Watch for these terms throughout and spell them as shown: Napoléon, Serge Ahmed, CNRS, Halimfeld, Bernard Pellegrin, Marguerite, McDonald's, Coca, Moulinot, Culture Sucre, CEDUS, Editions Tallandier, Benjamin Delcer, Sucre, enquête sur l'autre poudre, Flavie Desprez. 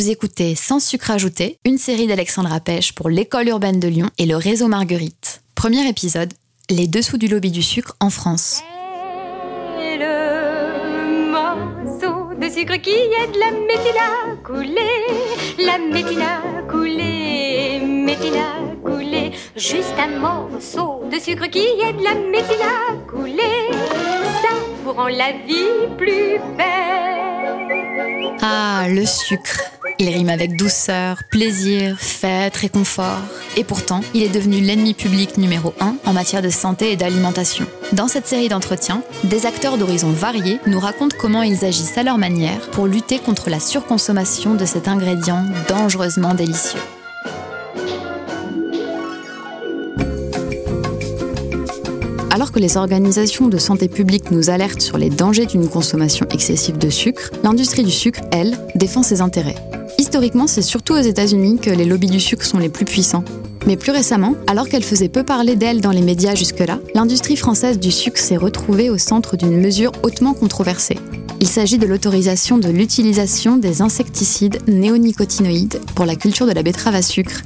Vous écoutez Sans sucre ajouté, une série d'Alexandre Apèche pour l'École urbaine de Lyon et le réseau Marguerite. Premier épisode, les dessous du lobby du sucre en France. Et le morceau de sucre qui aide la méthine à couler, la méthine à couler, méthine à couler. Juste un morceau de sucre qui aide la méthine à couler, ça vous rend la vie plus belle. Ah, le sucre. Il rime avec douceur, plaisir, fête, réconfort. Et pourtant, il est devenu l'ennemi public numéro 1 en matière de santé et d'alimentation. Dans cette série d'entretiens, des acteurs d'horizons variés nous racontent comment ils agissent à leur manière pour lutter contre la surconsommation de cet ingrédient dangereusement délicieux. Alors que les organisations de santé publique nous alertent sur les dangers d'une consommation excessive de sucre, l'industrie du sucre, elle, défend ses intérêts. Historiquement, c'est surtout aux États-Unis que les lobbies du sucre sont les plus puissants. Mais plus récemment, alors qu'elle faisait peu parler d'elle dans les médias jusque-là, l'industrie française du sucre s'est retrouvée au centre d'une mesure hautement controversée. Il s'agit de l'autorisation de l'utilisation des insecticides néonicotinoïdes pour la culture de la betterave à sucre,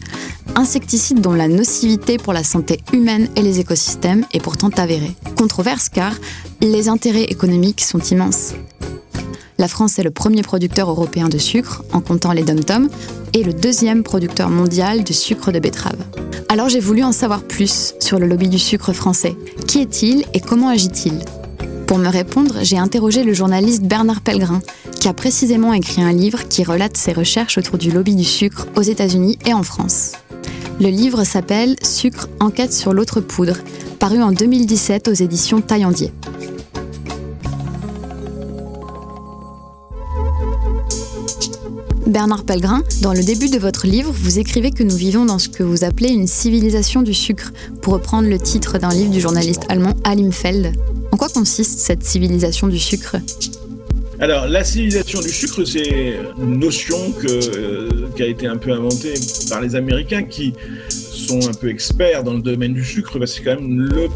insecticides dont la nocivité pour la santé humaine et les écosystèmes est pourtant avérée. Controverse car les intérêts économiques sont immenses. La France est le premier producteur européen de sucre, en comptant les dom-toms, et le deuxième producteur mondial de sucre de betterave. Alors j'ai voulu en savoir plus sur le lobby du sucre français. Qui est-il et comment agit-il ? Pour me répondre, j'ai interrogé le journaliste Bernard Pellegrin, qui a précisément écrit un livre qui relate ses recherches autour du lobby du sucre aux États-Unis et en France. Le livre s'appelle « Sucre, enquête sur l'autre poudre », paru en 2017 aux éditions Tallandier. Bernard Pellegrin, dans le début de votre livre, vous écrivez que nous vivons dans ce que vous appelez une civilisation du sucre, pour reprendre le titre d'un livre du journaliste allemand Halimfeld. En quoi consiste cette civilisation du sucre ? Alors, la civilisation du sucre, c'est une notion qui a été un peu inventée par les Américains qui sont un peu experts dans le domaine du sucre, parce que c'est quand même le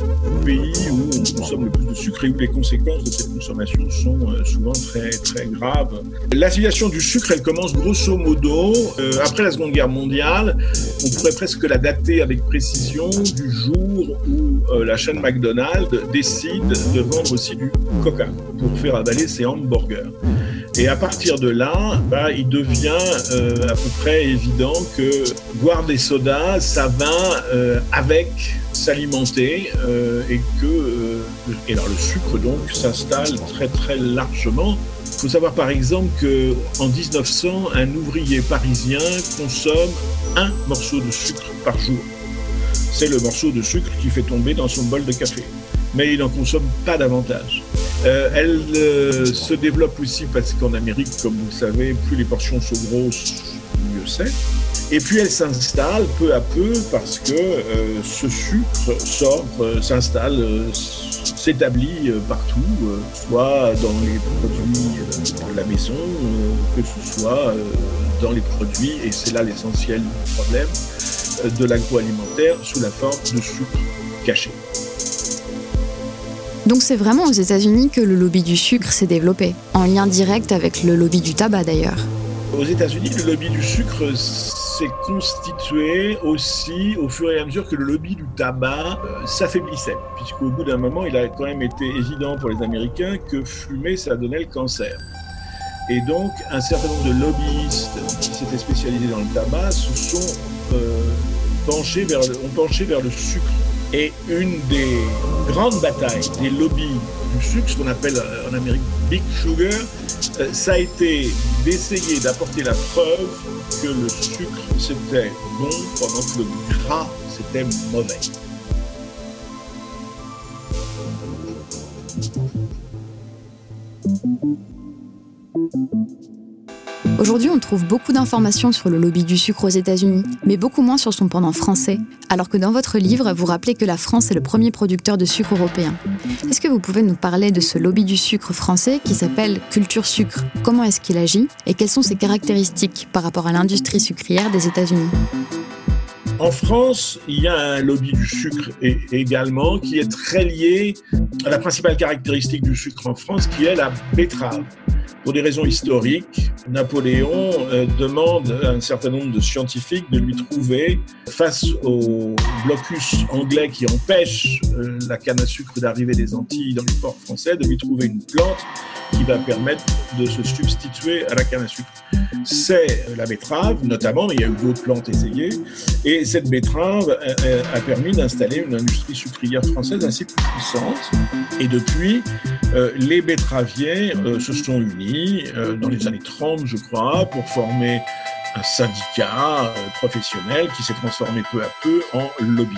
pays où on consomme le plus de sucre et où les conséquences de cette consommation sont souvent très, très graves. La civilisation du sucre, elle commence grosso modo après la Seconde Guerre mondiale. On pourrait presque la dater avec précision du jour où la chaîne McDonald's décide de vendre aussi du Coca pour faire avaler ses hamburgers. Et à partir de là, il devient à peu près évident que boire des sodas, ça va avec s'alimenter et alors le sucre donc s'installe très très largement. Il faut savoir par exemple qu'en 1900, un ouvrier parisien consomme un morceau de sucre par jour. C'est le morceau de sucre qui fait tomber dans son bol de café. Mais il n'en consomme pas davantage. Elle se développe aussi parce qu'en Amérique, comme vous le savez, plus les portions sont grosses, mieux c'est. Et puis elle s'installe peu à peu parce que ce sucre s'installe, s'établit partout, soit dans les produits de la maison, que ce soit dans les produits, et c'est là l'essentiel du problème, de l'agroalimentaire sous la forme de sucre caché. Donc c'est vraiment aux États-Unis que le lobby du sucre s'est développé, en lien direct avec le lobby du tabac d'ailleurs. Aux États-Unis, le lobby du sucre s'est constitué aussi au fur et à mesure que le lobby du tabac s'affaiblissait, puisqu'au bout d'un moment, il a quand même été évident pour les Américains que fumer, ça donnait le cancer. Et donc, un certain nombre de lobbyistes qui s'étaient spécialisés dans le tabac se sont penchés vers le sucre. Et une des grandes batailles des lobbies du sucre, ce qu'on appelle en Amérique « Big Sugar », ça a été d'essayer d'apporter la preuve que le sucre c'était bon pendant que le gras c'était mauvais. Aujourd'hui, on trouve beaucoup d'informations sur le lobby du sucre aux États-Unis, mais beaucoup moins sur son pendant français, alors que dans votre livre, vous rappelez que la France est le premier producteur de sucre européen. Est-ce que vous pouvez nous parler de ce lobby du sucre français qui s'appelle Culture Sucre ? Comment est-ce qu'il agit et quelles sont ses caractéristiques par rapport à l'industrie sucrière des États-Unis ? En France, il y a un lobby du sucre également qui est très lié à la principale caractéristique du sucre en France, qui est la betterave. Pour des raisons historiques, Napoléon demande à un certain nombre de scientifiques de lui trouver, face au blocus anglais qui empêche la canne à sucre d'arriver des Antilles dans les ports français, de lui trouver une plante qui va permettre de se substituer à la canne à sucre. C'est la betterave, notamment, il y a eu d'autres plantes essayées, et cette betterave a permis d'installer une industrie sucrière française assez puissante. Et depuis, les betteraviers se sont unis dans les années 30, je crois, pour former un syndicat professionnel qui s'est transformé peu à peu en lobby.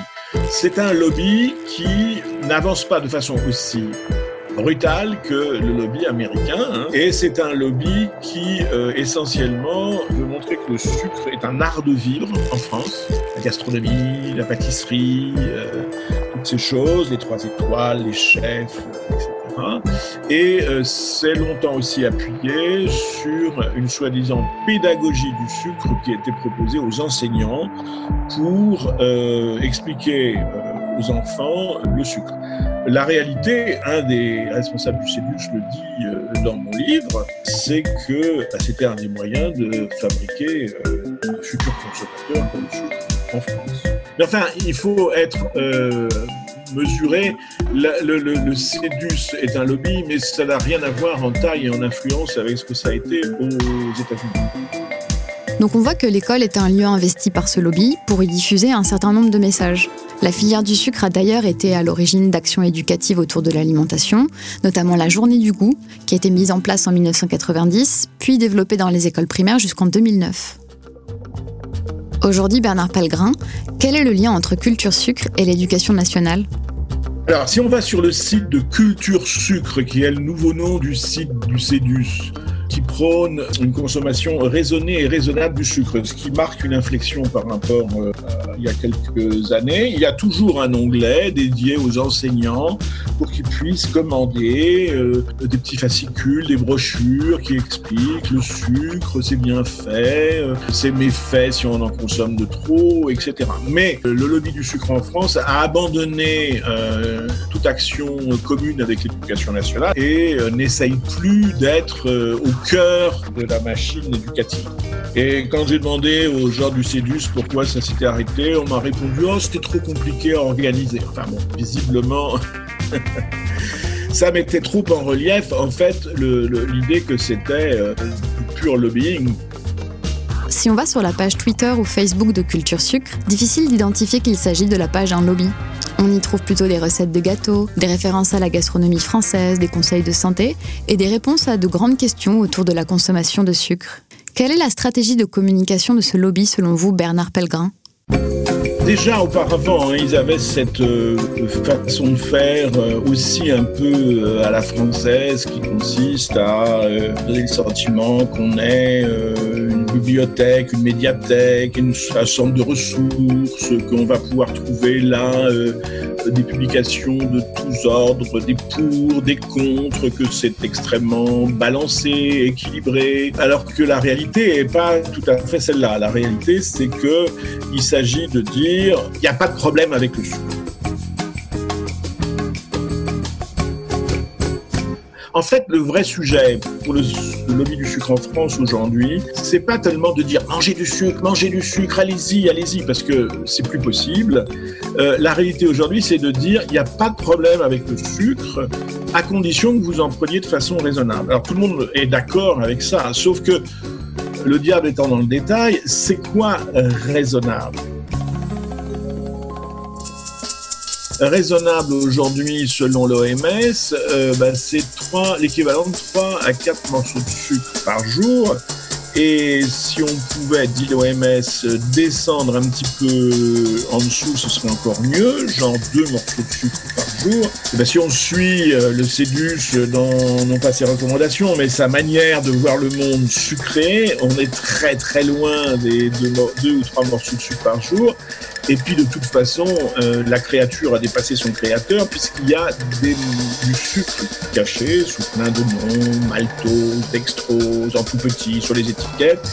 C'est un lobby qui n'avance pas de façon aussi brutal que le lobby américain, Et c'est un lobby qui essentiellement veut montrer que le sucre est un art de vivre en France. La gastronomie, la pâtisserie, toutes ces choses, les 3 étoiles, les chefs, etc. Et c'est longtemps aussi appuyé sur une soi-disant pédagogie du sucre qui a été proposée aux enseignants pour expliquer aux enfants le sucre. La réalité, un des responsables du CEDUS le dit dans mon livre, c'est que c'était un des moyens de fabriquer un futur consommateur comme le sucre en France. Mais enfin, il faut être mesuré. Le CEDUS est un lobby, mais ça n'a rien à voir en taille et en influence avec ce que ça a été aux États-Unis. Donc on voit que l'école est un lieu investi par ce lobby pour y diffuser un certain nombre de messages. La filière du sucre a d'ailleurs été à l'origine d'actions éducatives autour de l'alimentation, notamment la journée du goût, qui a été mise en place en 1990, puis développée dans les écoles primaires jusqu'en 2009. Aujourd'hui, Bernard Pellegrin, quel est le lien entre Culture Sucre et l'éducation nationale ? Alors, si on va sur le site de Culture Sucre, qui est le nouveau nom du site du CEDUS, qui prône une consommation raisonnée et raisonnable du sucre, ce qui marque une inflexion par rapport à il y a quelques années, il y a toujours un onglet dédié aux enseignants pour qu'ils puissent commander des petits fascicules, des brochures qui expliquent le sucre, ses bienfaits, ses méfaits si on en consomme de trop, etc. Mais le lobby du sucre en France a abandonné toute action commune avec l'éducation nationale et n'essaye plus d'être au cœur de la machine éducative. Et quand j'ai demandé aux gens du CEDUS pourquoi ça s'était arrêté, on m'a répondu « Oh, c'était trop compliqué à organiser ». Enfin bon, visiblement, ça mettait trop en relief, en fait, l'idée que c'était du pur lobbying. Si on va sur la page Twitter ou Facebook de Culture Sucre, difficile d'identifier qu'il s'agit de la page d'un lobby. On y trouve plutôt des recettes de gâteaux, des références à la gastronomie française, des conseils de santé et des réponses à de grandes questions autour de la consommation de sucre. Quelle est la stratégie de communication de ce lobby, selon vous, Bernard Pellegrin ? Déjà auparavant, ils avaient cette façon de faire aussi un peu à la française qui consiste à donner le sentiment qu'on est une bibliothèque, une médiathèque, un centre de ressources, qu'on va pouvoir trouver là des publications de tous ordres, des pour, des contre, que c'est extrêmement balancé, équilibré, alors que la réalité n'est pas tout à fait celle-là. La réalité, c'est qu'il s'agit de dire il n'y a pas de problème avec le sucre. En fait, le vrai sujet pour le lobby du sucre en France aujourd'hui, c'est pas tellement de dire mangez du sucre, allez-y, allez-y, parce que c'est plus possible. La réalité aujourd'hui, c'est de dire il n'y a pas de problème avec le sucre, à condition que vous en preniez de façon raisonnable. Alors tout le monde est d'accord avec ça, sauf que le diable étant dans le détail, c'est quoi raisonnable ? Raisonnable aujourd'hui, selon l'OMS, c'est l'équivalent de 3 à 4 morceaux de sucre par jour. Et si on pouvait, dit l'OMS, descendre un petit peu en dessous, ce serait encore mieux, genre 2 morceaux de sucre par jour. Et si on suit le CEDUS dans, non pas ses recommandations, mais sa manière de voir le monde sucré, on est très très loin des 2 ou 3 morceaux de sucre par jour. Et puis de toute façon, la créature a dépassé son créateur puisqu'il y a du sucre caché sous plein de noms, maltose, dextrose, en tout petit, sur les étiquettes,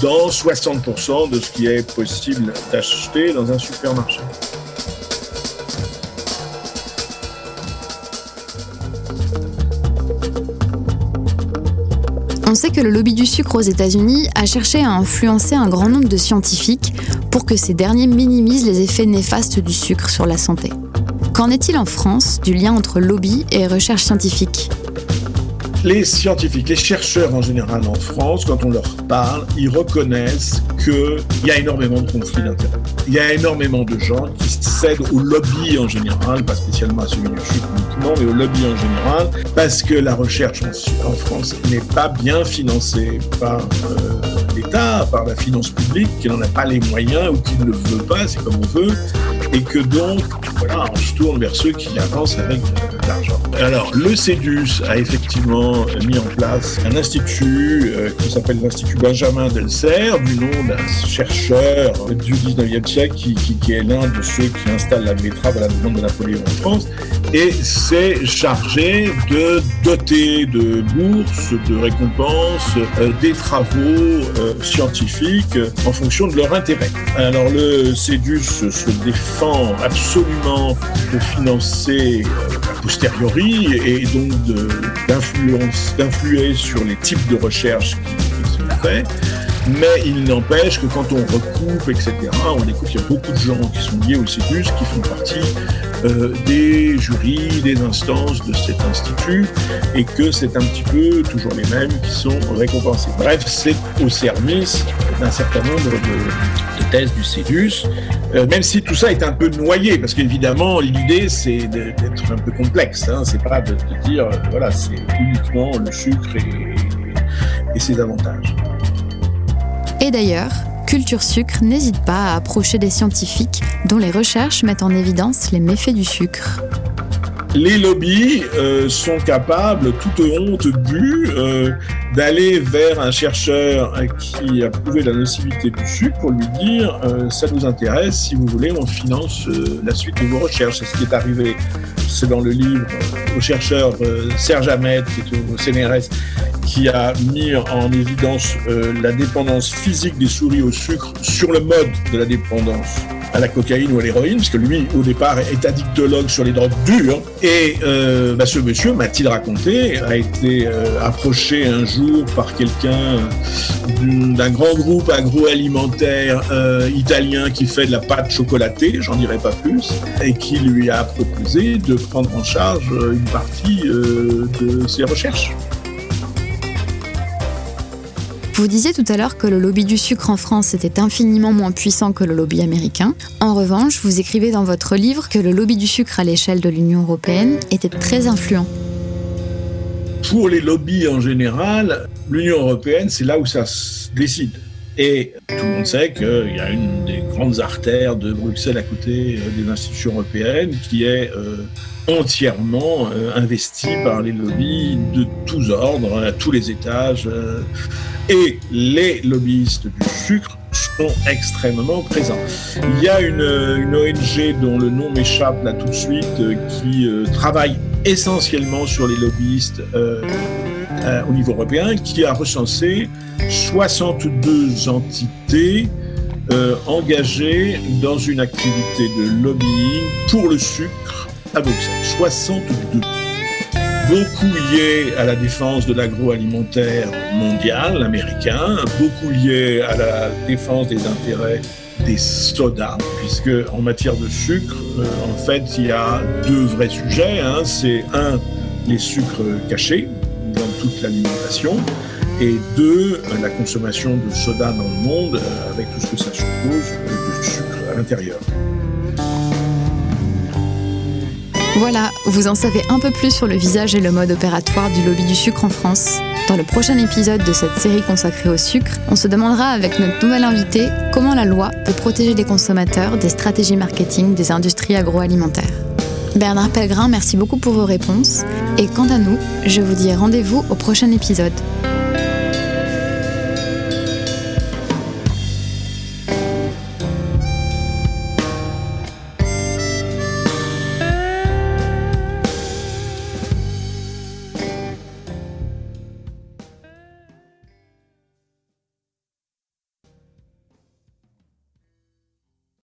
dans 60% de ce qui est possible d'acheter dans un supermarché. On sait que le lobby du sucre aux États-Unis a cherché à influencer un grand nombre de scientifiques pour que ces derniers minimisent les effets néfastes du sucre sur la santé. Qu'en est-il en France du lien entre lobby et recherche scientifique ? Les scientifiques, les chercheurs en général en France, quand on leur parle, ils reconnaissent qu'il y a énormément de conflits d'intérêts. Il y a énormément de gens qui cèdent au lobby en général, pas spécialement à celui du sucre uniquement, mais au lobby en général, parce que la recherche en France n'est pas bien financée par l'État, par la finance publique, qui n'en a pas les moyens ou qui ne le veut pas, c'est comme on veut, et que donc, voilà, on se tourne vers ceux qui avancent avec de l'argent. Alors, le CEDUS a effectivement mis en place un institut qui s'appelle l'Institut Benjamin Delcer, du nom d'un chercheur du 19e siècle qui est l'un de ceux qui installe la betterave à la demande de Napoléon en France, et s'est chargé de doter de bourses, de récompenses, des travaux scientifiques en fonction de leur intérêt. Alors le CEDUS se défend absolument de financer a posteriori et donc d'influer sur les types de recherche qui sont faits, mais il n'empêche que quand on recoupe, etc., on découvre qu'il y a beaucoup de gens qui sont liés au CEDUS, qui font partie des jurys, des instances de cet institut, et que c'est un petit peu toujours les mêmes qui sont récompensés. Bref, c'est au service d'un certain nombre de thèses du CEDUS, même si tout ça est un peu noyé, parce qu'évidemment, l'idée, c'est d'être un peu complexe, hein, c'est pas de dire, voilà, c'est uniquement le sucre et ses avantages. Et d'ailleurs, Culture Sucre n'hésite pas à approcher des scientifiques dont les recherches mettent en évidence les méfaits du sucre. Les lobbies sont capables, toute honte bue, d'aller vers un chercheur qui a prouvé la nocivité du sucre pour lui dire « ça nous intéresse, si vous voulez, on finance la suite de vos recherches ». C'est ce qui est arrivé, c'est dans le livre au chercheur Serge Ahmed, qui est au CNRS, qui a mis en évidence la dépendance physique des souris au sucre sur le mode de la dépendance à la cocaïne ou à l'héroïne, parce que lui, au départ, est addictologue sur les drogues dures. Et ce monsieur, m'a-t-il raconté, a été approché un jour par quelqu'un d'un grand groupe agroalimentaire italien qui fait de la pâte chocolatée, j'en dirai pas plus, et qui lui a proposé de prendre en charge une partie de ses recherches. Vous disiez tout à l'heure que le lobby du sucre en France était infiniment moins puissant que le lobby américain. En revanche, vous écrivez dans votre livre que le lobby du sucre à l'échelle de l'Union européenne était très influent. Pour les lobbies en général, l'Union européenne, c'est là où ça se décide. Et tout le monde sait qu'il y a une des grandes artères de Bruxelles à côté des institutions européennes qui est entièrement investi par les lobbies de tous ordres, à tous les étages. Et les lobbyistes du sucre sont extrêmement présents. Il y a une ONG dont le nom m'échappe là tout de suite, qui travaille essentiellement sur les lobbyistes au niveau européen, qui a recensé 62 entités engagées dans une activité de lobbying pour le sucre à Bruxelles, 62. Beaucoup liés à la défense de l'agroalimentaire mondial, américain, beaucoup liés à la défense des intérêts des sodas, puisque en matière de sucre, en fait, il y a deux vrais sujets. C'est un, les sucres cachés dans toute l'alimentation, et deux, la consommation de soda dans le monde, avec tout ce que ça suppose de sucre à l'intérieur. Voilà, vous en savez un peu plus sur le visage et le mode opératoire du lobby du sucre en France. Dans le prochain épisode de cette série consacrée au sucre, on se demandera avec notre nouvel invité comment la loi peut protéger les consommateurs des stratégies marketing des industries agroalimentaires. Bernard Pellegrin, merci beaucoup pour vos réponses. Et quant à nous, je vous dis rendez-vous au prochain épisode.